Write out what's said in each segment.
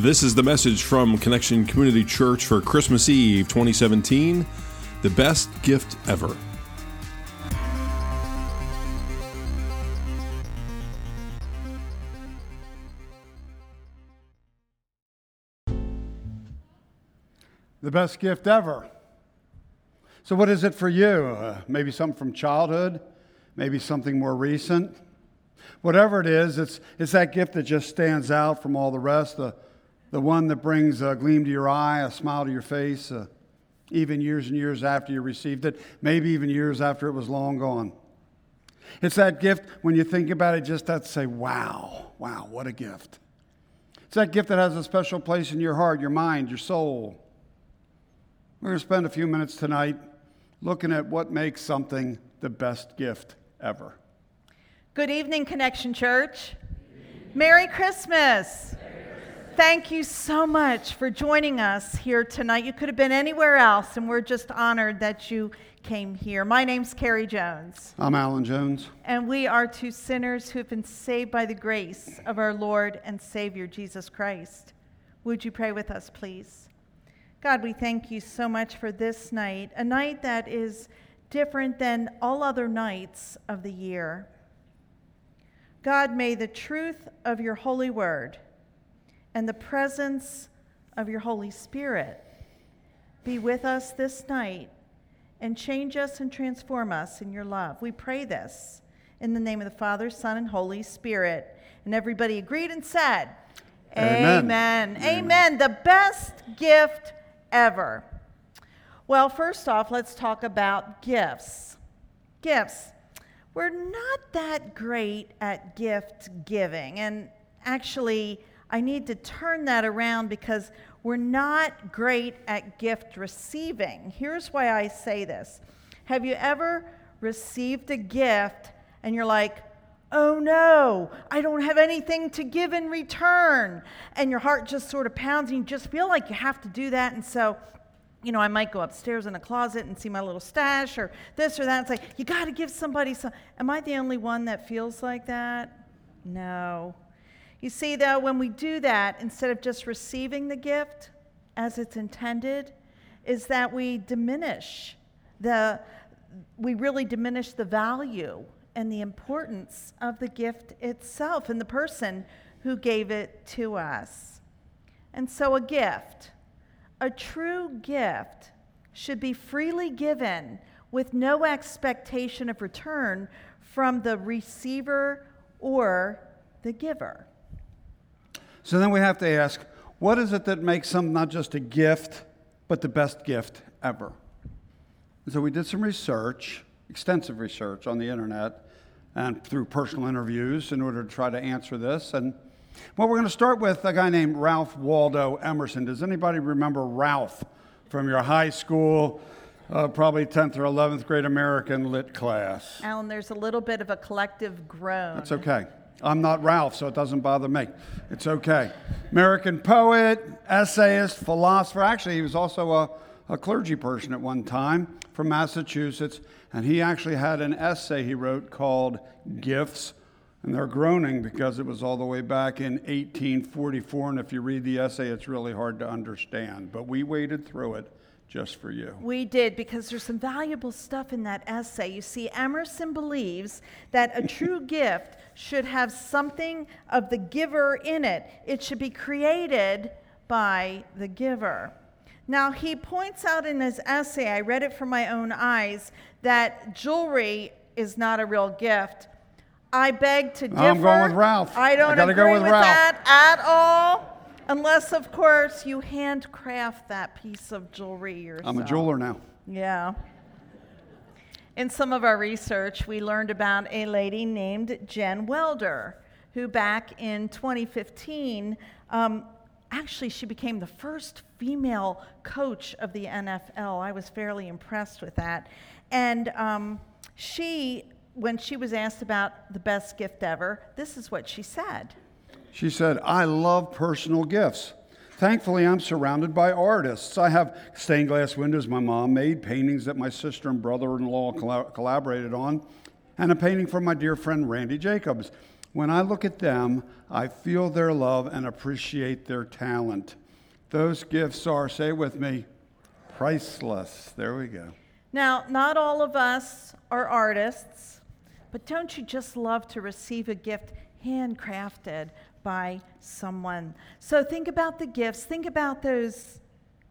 This is the message from Connection Community Church for Christmas Eve 2017, the best gift ever. The best gift ever. So what is it for you? Maybe something from childhood, maybe something more recent. Whatever it is, it's that gift that just stands out from all the rest, the one that brings a gleam to your eye, a smile to your face, even years and years after you received it, maybe even years after it was long gone. It's that gift, when you think about it, just have to say, wow, what a gift. It's that gift that has a special place in your heart, your mind, your soul. We're going to spend a few minutes tonight looking at what makes something the best gift ever. Good evening, Connection Church. Evening. Merry Christmas. Thank you so much for joining us here tonight. You could have been anywhere else, and we're just honored that you came here. My name's Carrie Jones. I'm Alan Jones. And we are two sinners who have been saved by the grace of our Lord and Savior, Jesus Christ. Would you pray with us, please? God, we thank you so much for this night, a night that is different than all other nights of the year. God, may the truth of your holy word and the presence of your Holy Spirit be with us this night and change us and transform us in your love. We pray this in the name of the Father, Son, and Holy Spirit. And everybody agreed and said, Amen. The best gift ever. Well, first off, let's talk about gifts. Gifts. We're not that great at gift giving. And actually, I need to turn that around because we're not great at gift receiving. Here's why I say this. Have you ever received a gift and you're like, oh no, I don't have anything to give in return? And your heart just sort of pounds and you just feel like you have to do that. And so, I might go upstairs in a closet and see my little stash or this or that and say, you got to give somebody some. Am I the only one that feels like that? No. You see, though, when we do that, instead of just receiving the gift as it's intended, is that we diminish the value and the importance of the gift itself and the person who gave it to us. And so a gift, a true gift, should be freely given with no expectation of return from the receiver or the giver. So then we have to ask, what is it that makes something not just a gift, but the best gift ever? And so we did some research, extensive research on the internet and through personal interviews in order to try to answer this. And well, we're going to start with a guy named Ralph Waldo Emerson. Does anybody remember Ralph from your high school, probably 10th or 11th grade American lit class? Alan, there's a little bit of a collective groan. That's okay. I'm not Ralph, so it doesn't bother me. It's okay. American poet, essayist, philosopher. Actually, he was also a clergy person at one time from Massachusetts, and he actually had an essay he wrote called Gifts, and they're groaning because it was all the way back in 1844, and if you read the essay, it's really hard to understand, but we waded through it just for you. We did, because there's some valuable stuff in that essay. You see, Emerson believes that a true gift should have something of the giver in it. It should be created by the giver. Now, he points out in his essay, I read it from my own eyes, that jewelry is not a real gift. I beg to differ. I'm going with Ralph. I don't agree with that at all. Unless, of course, you handcraft that piece of jewelry yourself. I'm a jeweler now. Yeah. In some of our research, we learned about a lady named Jen Welder, who back in 2015, actually she became the first female coach of the NFL. I was fairly impressed with that. And when she was asked about the best gift ever, this is what she said. She said, I love personal gifts. Thankfully, I'm surrounded by artists. I have stained glass windows my mom made, paintings that my sister and brother-in-law collaborated on, and a painting from my dear friend Randy Jacobs. When I look at them, I feel their love and appreciate their talent. Those gifts are, say with me, priceless. There we go. Now, not all of us are artists, but don't you just love to receive a gift handcrafted by someone? So think about the gifts. Think about those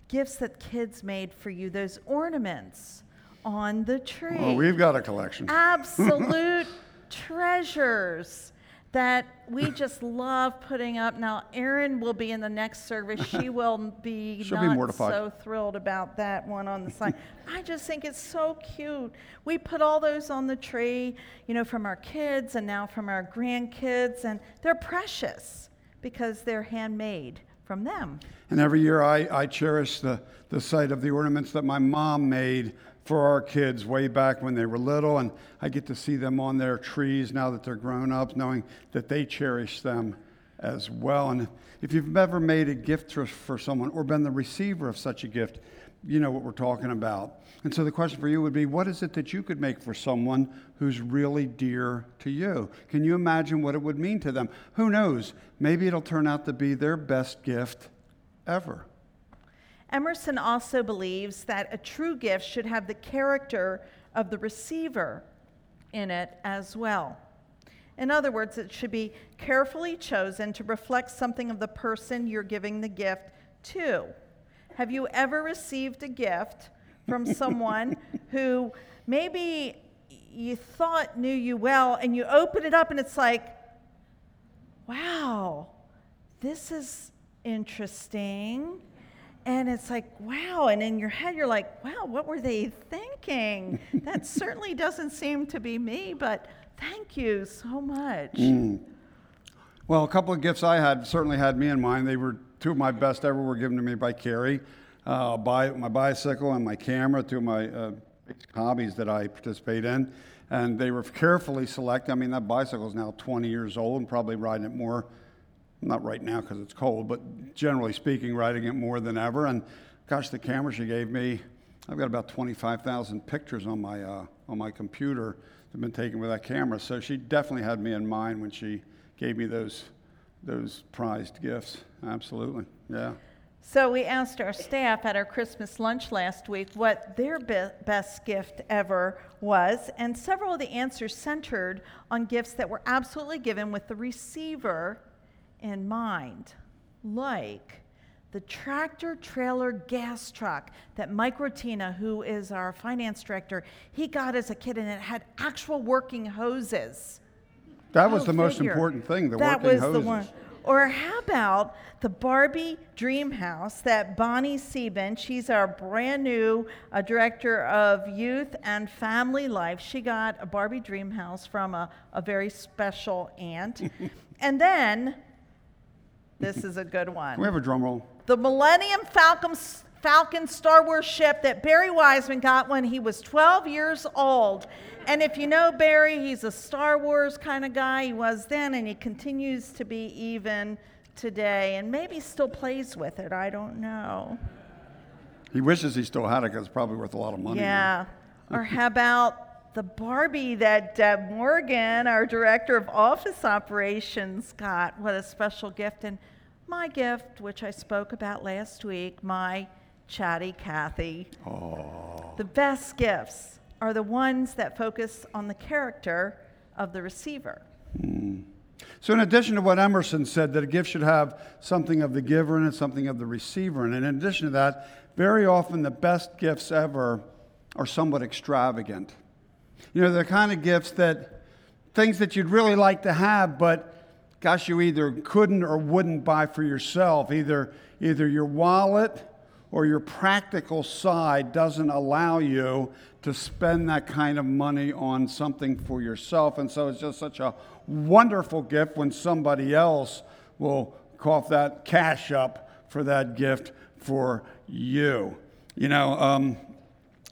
gifts that kids made for you, those ornaments on the tree. Oh, we've got a collection. Absolute treasures that we just love putting up. Now, Erin will be in the next service. She will be She'll be mortified. So thrilled about that one on the side. I just think it's so cute. We put all those on the tree, you know, from our kids and now from our grandkids, and they're precious because they're handmade from them. And every year I cherish the sight of the ornaments that my mom made for our kids way back when they were little, and I get to see them on their trees now that they're grown up, knowing that they cherish them as well. And if you've ever made a gift for someone or been the receiver of such a gift, you know what we're talking about. And so the question for you would be, what is it that you could make for someone who's really dear to you? Can you imagine what it would mean to them? Who knows? Maybe it'll turn out to be their best gift ever. Emerson also believes that a true gift should have the character of the receiver in it as well. In other words, it should be carefully chosen to reflect something of the person you're giving the gift to. Have you ever received a gift from someone who maybe you thought knew you well, and you open it up and it's like, wow, this is interesting. And it's like, wow, and in your head you're like, wow, what were they thinking? That certainly doesn't seem to be me, but thank you so much. Mm. Well, a couple of gifts I had certainly had me in mind. They were two of my best ever were given to me by Carrie, by my bicycle and my camera, two of my hobbies that I participate in. And they were carefully selected. I mean, that bicycle is now 20 years old and probably riding it more. Not right now because it's cold, but generally speaking, riding it more than ever. And gosh, the camera she gave me, I've got about 25,000 pictures on my computer that have been taken with that camera. So she definitely had me in mind when she gave me those prized gifts. Absolutely, yeah. So we asked our staff at our Christmas lunch last week what their best gift ever was, and several of the answers centered on gifts that were absolutely given with the receiver in mind, like the tractor trailer gas truck that Mike Rotina, who is our finance director, he got as a kid, and it had actual working hoses. That was the most important thing, the working hoses. Or how about the Barbie Dream House that Bonnie Sieben, she's our brand new director of youth and family life. She got a Barbie Dream House from a very special aunt. And then this is a good one. Can we have a drum roll? The Millennium Falcon Star Wars ship that Barry Wiseman got when he was 12 years old. And if you know Barry, he's a Star Wars kind of guy. He was then, and he continues to be even today. And maybe still plays with it. I don't know. He wishes he still had it because it's probably worth a lot of money. Yeah. Or how about the Barbie that Deb Morgan, our director of office operations, got? What a special gift. And my gift, which I spoke about last week, my chatty Kathy. Aww. The best gifts are the ones that focus on the character of the receiver. Mm. So in addition to what Emerson said, that a gift should have something of the giver in it, something of the receiver in it. And in addition to that, very often the best gifts ever are somewhat extravagant. You know, they're kind of gifts that, things that you'd really like to have, but gosh, you either couldn't or wouldn't buy for yourself. Either your wallet or your practical side doesn't allow you to spend that kind of money on something for yourself. And so it's just such a wonderful gift when somebody else will cough that cash up for that gift for you. You know,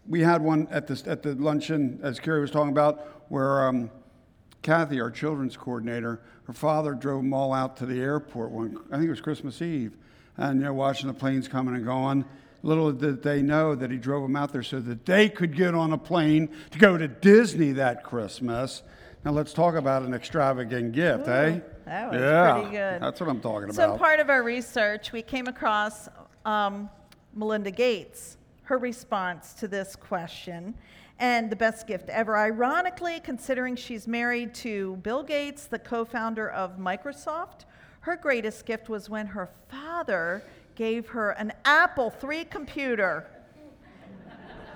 we had one at the luncheon, as Carrie was talking about, where Kathy, our children's coordinator, her father drove them all out to the airport one, I think it was Christmas Eve, and you know, watching the planes coming and going. Little did they know that he drove them out there so that they could get on a plane to go to Disney that Christmas, Now let's talk about an extravagant gift, eh? That was pretty good. That's what I'm talking about. So part of our research, we came across Melinda Gates, her response to this question, and the best gift ever. Ironically, considering she's married to Bill Gates, the co-founder of Microsoft, her greatest gift was when her father gave her an Apple III computer.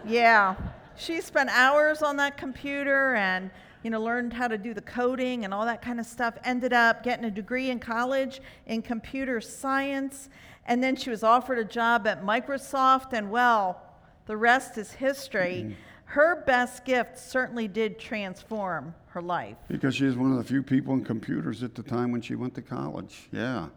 Yeah, she spent hours on that computer and learned how to do the coding and all that kind of stuff, ended up getting a degree in college in computer science, and then she was offered a job at Microsoft, and well, the rest is history. Mm-hmm. Her best gift certainly did transform her life. Because she was one of the few people in computers at the time when she went to college, yeah.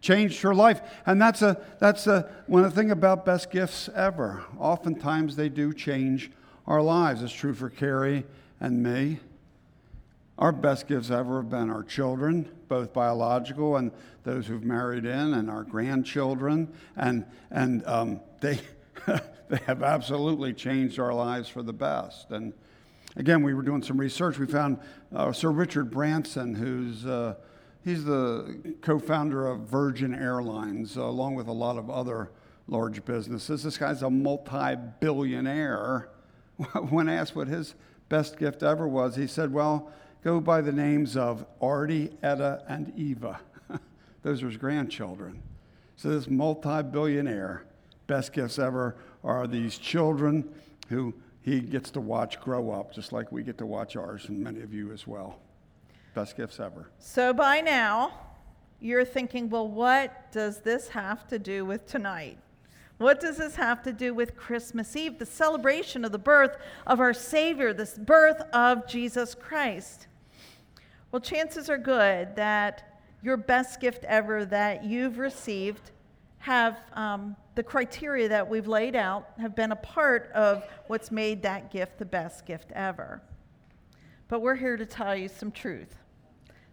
Changed her life, and that's one of the things about best gifts ever. Oftentimes they do change our lives. It's true for Carrie and me. Our best gifts ever have been our children, both biological and those who've married in, and our grandchildren, and they they have absolutely changed our lives for the best. And again, we were doing some research. We found Sir Richard Branson, who's he's the co-founder of Virgin Airlines, along with a lot of other large businesses. This guy's a multi-billionaire. When asked what his best gift ever was, he said, well, go by the names of Artie, Etta, and Eva. Those are his grandchildren. So this multi-billionaire, best gifts ever are these children who he gets to watch grow up, just like we get to watch ours, and many of you as well. Best gifts ever. So by now, you're thinking, well, what does this have to do with tonight? What does this have to do with Christmas Eve, the celebration of the birth of our Savior, this birth of Jesus Christ? Well, chances are good that your best gift ever that you've received have the criteria that we've laid out have been a part of what's made that gift the best gift ever. But we're here to tell you some truth.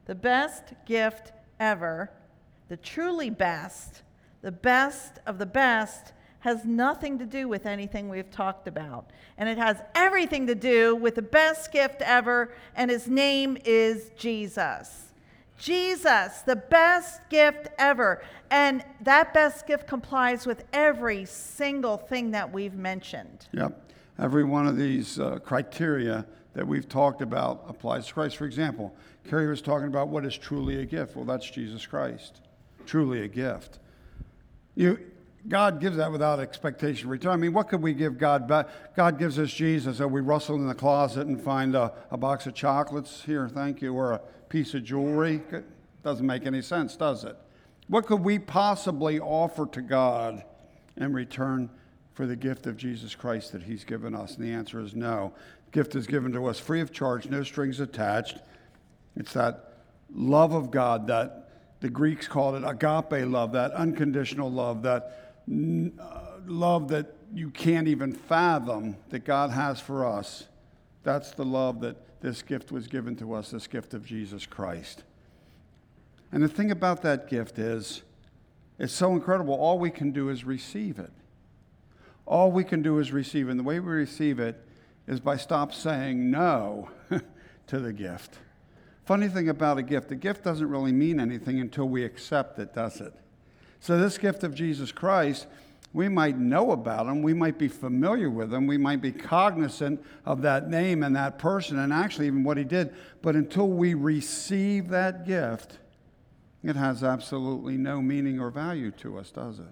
The best gift ever, the truly best, the best of the best, has nothing to do with anything we've talked about. And it has everything to do with the best gift ever, and his name is Jesus. Jesus, the best gift ever. And that best gift complies with every single thing that we've mentioned. Yep. Every one of these criteria that we've talked about applies to Christ. For example, Carrie was talking about what is truly a gift. Well, that's Jesus Christ. Truly a gift. God gives that without expectation of return. I mean, what could we give God back? God gives us Jesus. So we rustle in the closet and find a box of chocolates. Here, thank you. Or a piece of jewelry. Doesn't make any sense, does it? What could we possibly offer to God in return for the gift of Jesus Christ that he's given us? And the answer is no. The gift is given to us free of charge, no strings attached. It's that love of God that the Greeks called it agape love, that unconditional love, that love that you can't even fathom that God has for us. That's the love that this gift was given to us, this gift of Jesus Christ. And the thing about that gift is, it's so incredible. All we can do is receive it. All we can do is receive it. And the way we receive it is by stop saying no to the gift. Funny thing about a gift doesn't really mean anything until we accept it, does it? So this gift of Jesus Christ, we might know about him, we might be familiar with him, we might be cognizant of that name and that person and actually even what he did, but until we receive that gift, it has absolutely no meaning or value to us, does it?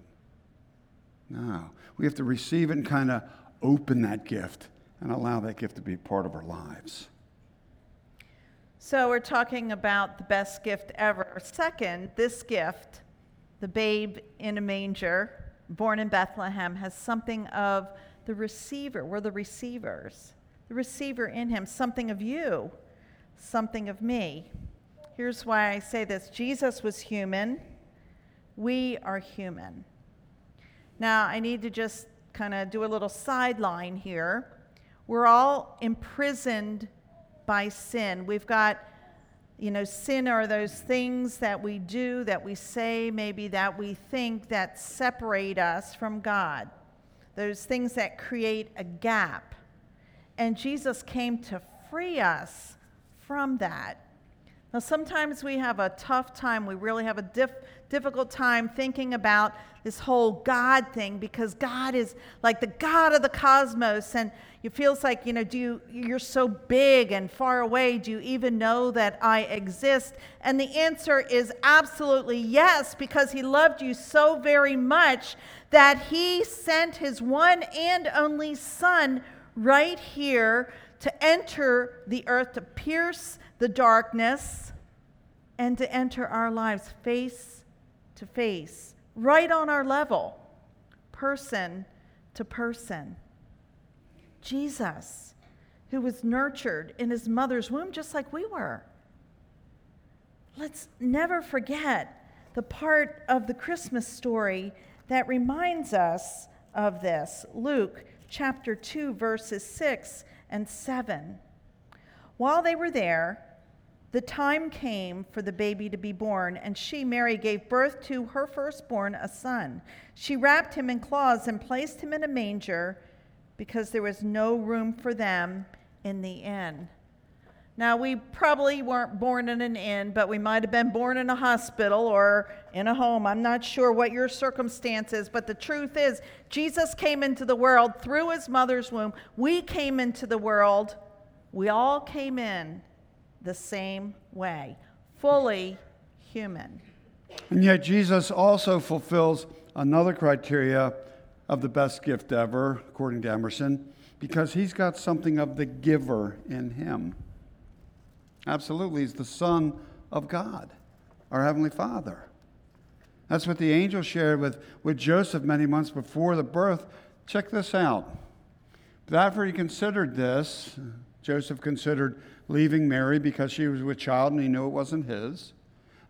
No. We have to receive it and kind of open that gift and allow that gift to be part of our lives. So we're talking about the best gift ever. Second, this gift, the babe in a manger, born in Bethlehem, has something of the receiver. We're the receivers. The receiver in him, something of you, something of me. Here's why I say this. Jesus was human. We are human. Now, I need to just kind of do a little sideline here. We're all imprisoned by sin. We've got, sin are those things that we do, that we say, maybe that we think that separate us from God. Those things that create a gap. And Jesus came to free us from that. Now, sometimes we have a tough time. We really have a difficult time thinking about this whole God thing, because God is like the God of the cosmos, and it feels like, you're so big and far away. Do you even know that I exist? And the answer is absolutely yes, because he loved you so very much that he sent his one and only son right here to enter the earth, to pierce the darkness, and to enter our lives face to face, right on our level, person to person. Jesus, who was nurtured in his mother's womb just like we were. Let's never forget the part of the Christmas story that reminds us of this. Luke chapter 2, verses 6 and 7. While they were there, the time came for the baby to be born, and she, Mary, gave birth to her firstborn, a son. She wrapped him in cloths and placed him in a manger because there was no room for them in the inn. Now, we probably weren't born in an inn, but we might have been born in a hospital or in a home. I'm not sure what your circumstance is, but the truth is, Jesus came into the world through his mother's womb. We came into the world. We all came in the same way, fully human. And yet Jesus also fulfills another criteria of the best gift ever, according to Emerson, because he's got something of the giver in him. Absolutely, he's the Son of God, our Heavenly Father. That's what the angel shared with Joseph many months before the birth. Check this out. But after he considered this, Joseph considered leaving Mary because she was with child and he knew it wasn't his.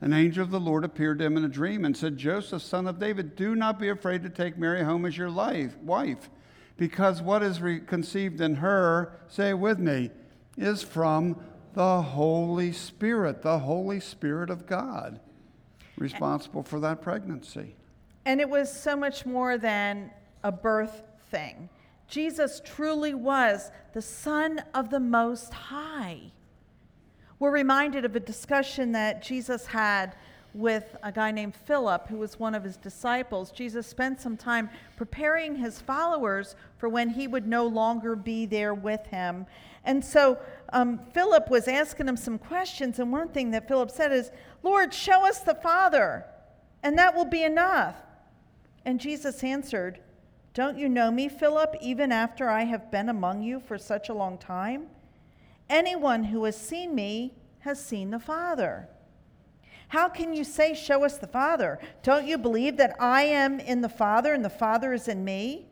An angel of the Lord appeared to him in a dream and said, Joseph, son of David, do not be afraid to take Mary home as your wife, because what is conceived in her, say with me, is from the Holy Spirit of God, responsible for that pregnancy. And it was so much more than a birth thing. Jesus truly was the Son of the Most High. We're reminded of a discussion that Jesus had with a guy named Philip, who was one of his disciples. Jesus spent some time preparing his followers for when he would no longer be there with him. And so Philip was asking him some questions, and one thing that Philip said is, Lord, show us the Father, and that will be enough. And Jesus answered, Don't you know me, Philip, even after I have been among you for such a long time? Anyone who has seen me has seen the Father. How can you say, show us the Father? Don't you believe that I am in the Father and the Father is in me?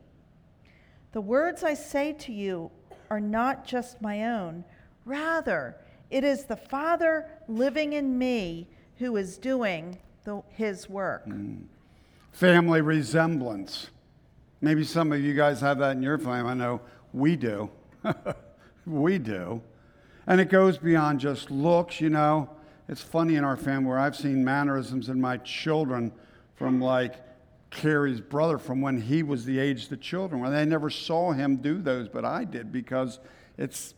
The words I say to you are not just my own. Rather, it is the Father living in me who is doing his work. Family resemblance. Maybe some of you guys have that in your family. I know we do. We do. And it goes beyond just looks, It's funny in our family where I've seen mannerisms in my children from like Carrie's brother from when he was the age of the children, where they never saw him do those, but I did, because it's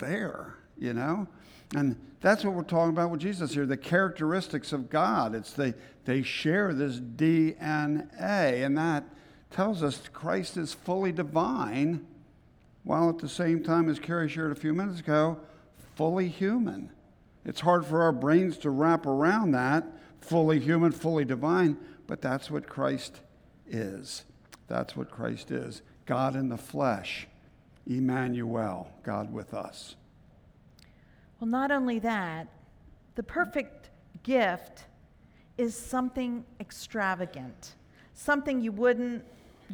there, And that's what we're talking about with Jesus here, the characteristics of God. It's they share this DNA, and that tells us Christ is fully divine, while at the same time, as Carrie shared a few minutes ago, fully human. It's hard for our brains to wrap around that, fully human, fully divine, but that's what Christ is. That's what Christ is. God in the flesh, Emmanuel, God with us. Well, not only that, the perfect gift is something extravagant, something you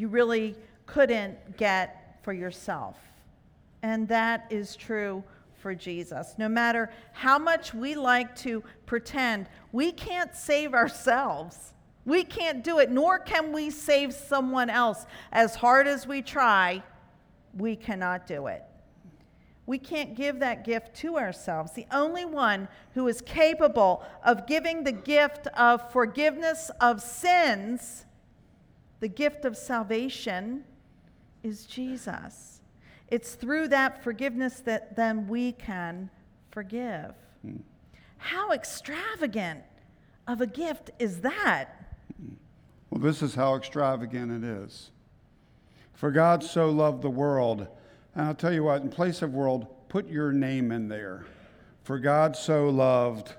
really couldn't get for yourself. And that is true for Jesus. No matter how much we like to pretend, we can't save ourselves. We can't do it, nor can we save someone else. As hard as we try, we cannot do it. We can't give that gift to ourselves. The only one who is capable of giving the gift of forgiveness of sins, the gift of salvation, is Jesus. It's through that forgiveness that then we can forgive. Mm. How extravagant of a gift is that? Well, this is how extravagant it is. For God so loved the world, and I'll tell you what, in place of world, put your name in there. For God so loved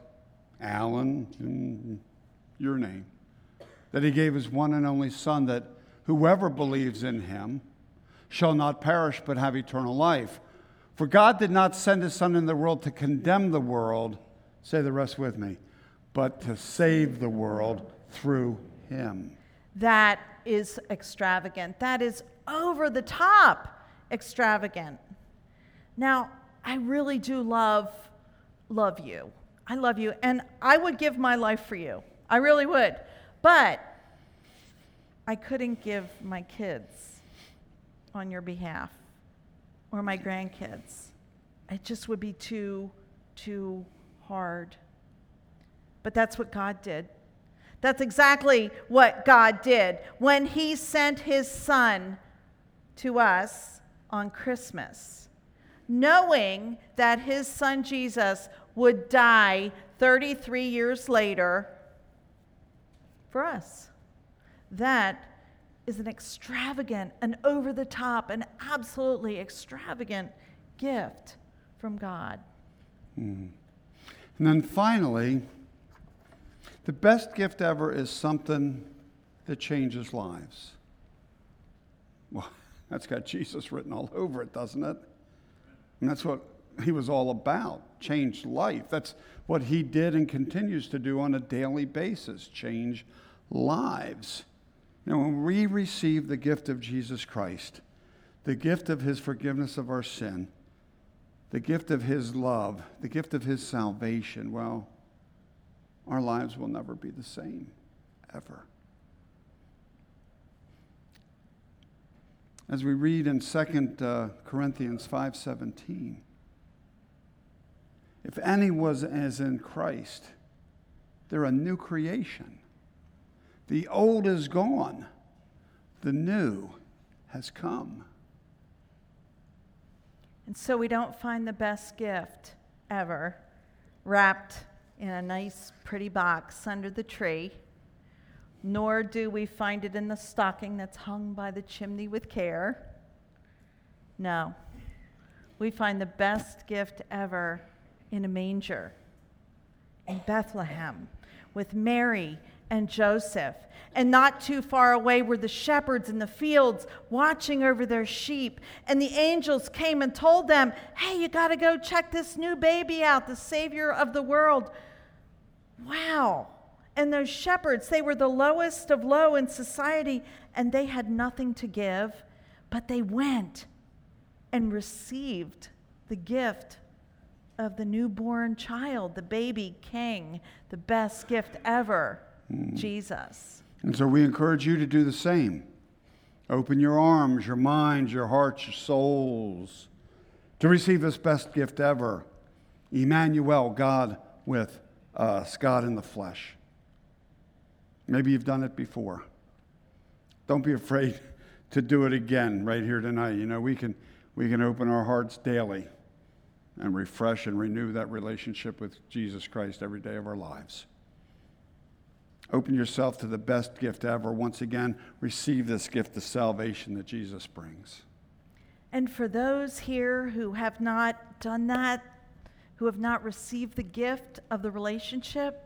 Alan, your name, that he gave his one and only son, that whoever believes in him shall not perish but have eternal life. For God did not send his son in the world to condemn the world, say the rest with me, but to save the world through him. That is extravagant. That is over the top extravagant. Now, I really do love you. I love you, and I would give my life for you. I really would. But I couldn't give my kids on your behalf or my grandkids. It just would be too hard. But that's what God did. That's exactly what God did when he sent his son to us on Christmas, knowing that his son Jesus would die 33 years later for us. That is an extravagant, an over-the-top, an absolutely extravagant gift from God. Mm. And then finally, the best gift ever is something that changes lives. Well, that's got Jesus written all over it, doesn't it? And that's what he was all about, change life. That's what he did and continues to do on a daily basis, change lives. You know, when we receive the gift of Jesus Christ, the gift of his forgiveness of our sin, the gift of his love, the gift of his salvation, well, our lives will never be the same, ever. As we read in 2 Corinthians 5:17, if anyone is in Christ, they're a new creation. The old is gone. The new has come. And so we don't find the best gift ever wrapped in a nice, pretty box under the tree, nor do we find it in the stocking that's hung by the chimney with care. No. We find the best gift ever in a manger in Bethlehem with Mary and Joseph. And not too far away were the shepherds in the fields watching over their sheep. And the angels came and told them, hey, you got to go check this new baby out, the Savior of the world. Wow. And those shepherds, they were the lowest of low in society, and they had nothing to give, but they went and received the gift of the newborn child, the baby king, the best gift ever. Jesus. And so we encourage you to do the same. Open your arms, your minds, your hearts, your souls to receive this best gift ever. Emmanuel, God with us, God in the flesh. Maybe you've done it before. Don't be afraid to do it again right here tonight. You know, we can open our hearts daily and refresh and renew that relationship with Jesus Christ every day of our lives. Open yourself to the best gift ever. Once again, receive this gift of salvation that Jesus brings. And for those here who have not done that, who have not received the gift of the relationship,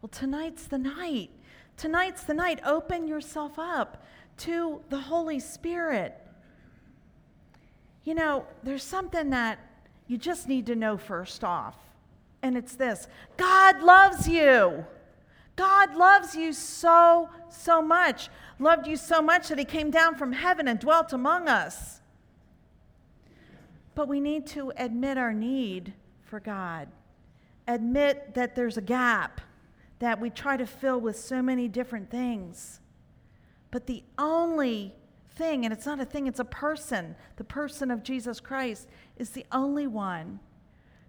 well, tonight's the night. Tonight's the night. Open yourself up to the Holy Spirit. You know, there's something that you just need to know first off, and it's this: God loves you. God loves you so, so much, loved you so much that he came down from heaven and dwelt among us. But we need to admit our need for God, admit that there's a gap that we try to fill with so many different things. But the only thing, and it's not a thing, it's a person, the person of Jesus Christ is the only one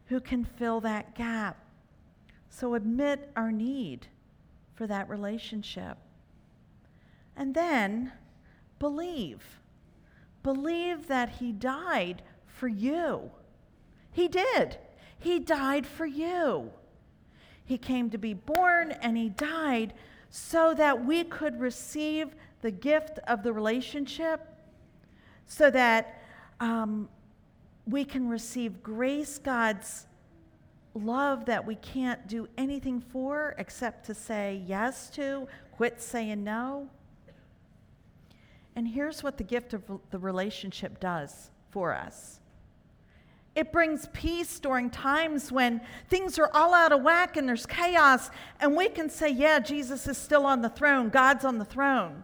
who can fill that gap. So admit our need for that relationship. And then believe. Believe that he died for you. He did. He died for you. He came to be born and he died so that we could receive the gift of the relationship, so that we can receive grace, God's love that we can't do anything for except to say yes to, quit saying no. And here's what the gift of the relationship does for us. It brings peace during times when things are all out of whack and there's chaos, and we can say, yeah, Jesus is still on the throne. God's on the throne.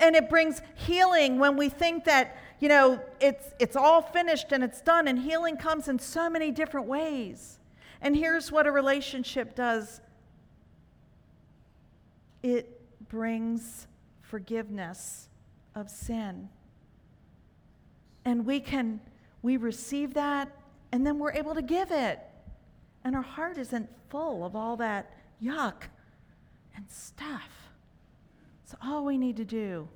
And it brings healing when we think that, you know, it's all finished and it's done, and healing comes in so many different ways. And here's what a relationship does. It brings forgiveness of sin. And we receive that, and then we're able to give it. And our heart isn't full of all that yuck and stuff. So all we need to do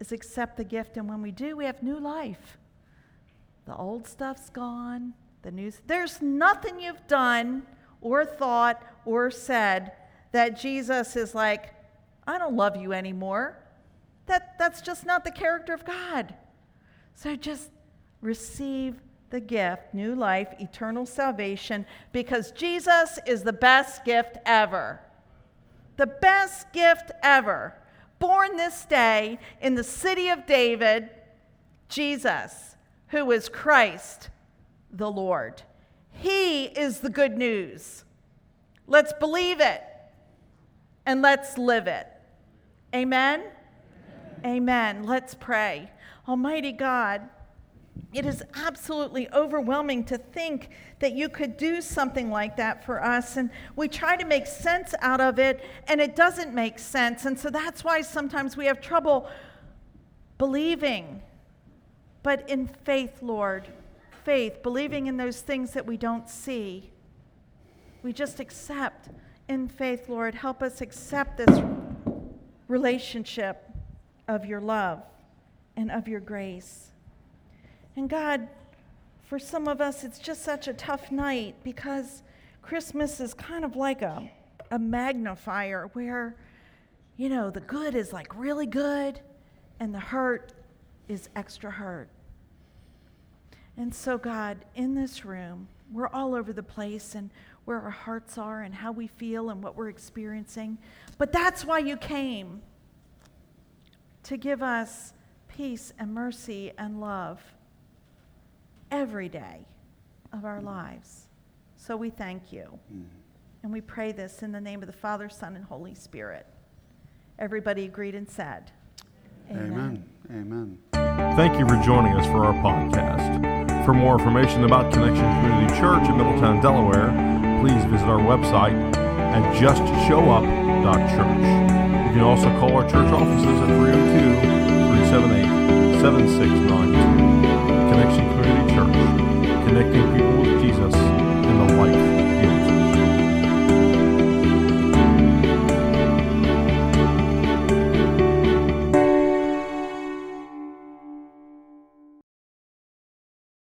is accept the gift, and when we do, we have new life. The old stuff's gone, the new. There's nothing you've done or thought or said that Jesus is like, I don't love you anymore. That's just not the character of God. So just receive the gift, new life, eternal salvation, because Jesus is the best gift ever. The best gift ever. Born this day in the city of David, Jesus, who is Christ the Lord. He is the good news. Let's believe it and let's live it. Amen? Amen. Amen. Let's pray. Almighty God, it is absolutely overwhelming to think that you could do something like that for us. And we try to make sense out of it, and it doesn't make sense. And so that's why sometimes we have trouble believing. But in faith, Lord, faith, believing in those things that we don't see. We just accept in faith, Lord. Help us accept this relationship of your love and of your grace. And God, for some of us, it's just such a tough night because Christmas is kind of like a magnifier where, you know, the good is like really good and the hurt is extra hurt. And so, God, in this room, we're all over the place and where our hearts are and how we feel and what we're experiencing. But that's why you came, to give us peace and mercy and love every day of our lives. So we thank you. Mm-hmm. And we pray this in the name of the Father, Son, and Holy Spirit. Everybody agreed and said, Amen. Amen. Amen. Thank you for joining us for our podcast. For more information about Connection Community Church in Middletown, Delaware, please visit our website at justshowup.church. You can also call our church offices at 302-378-7692. Connection Community Church, connecting people with Jesus and the life.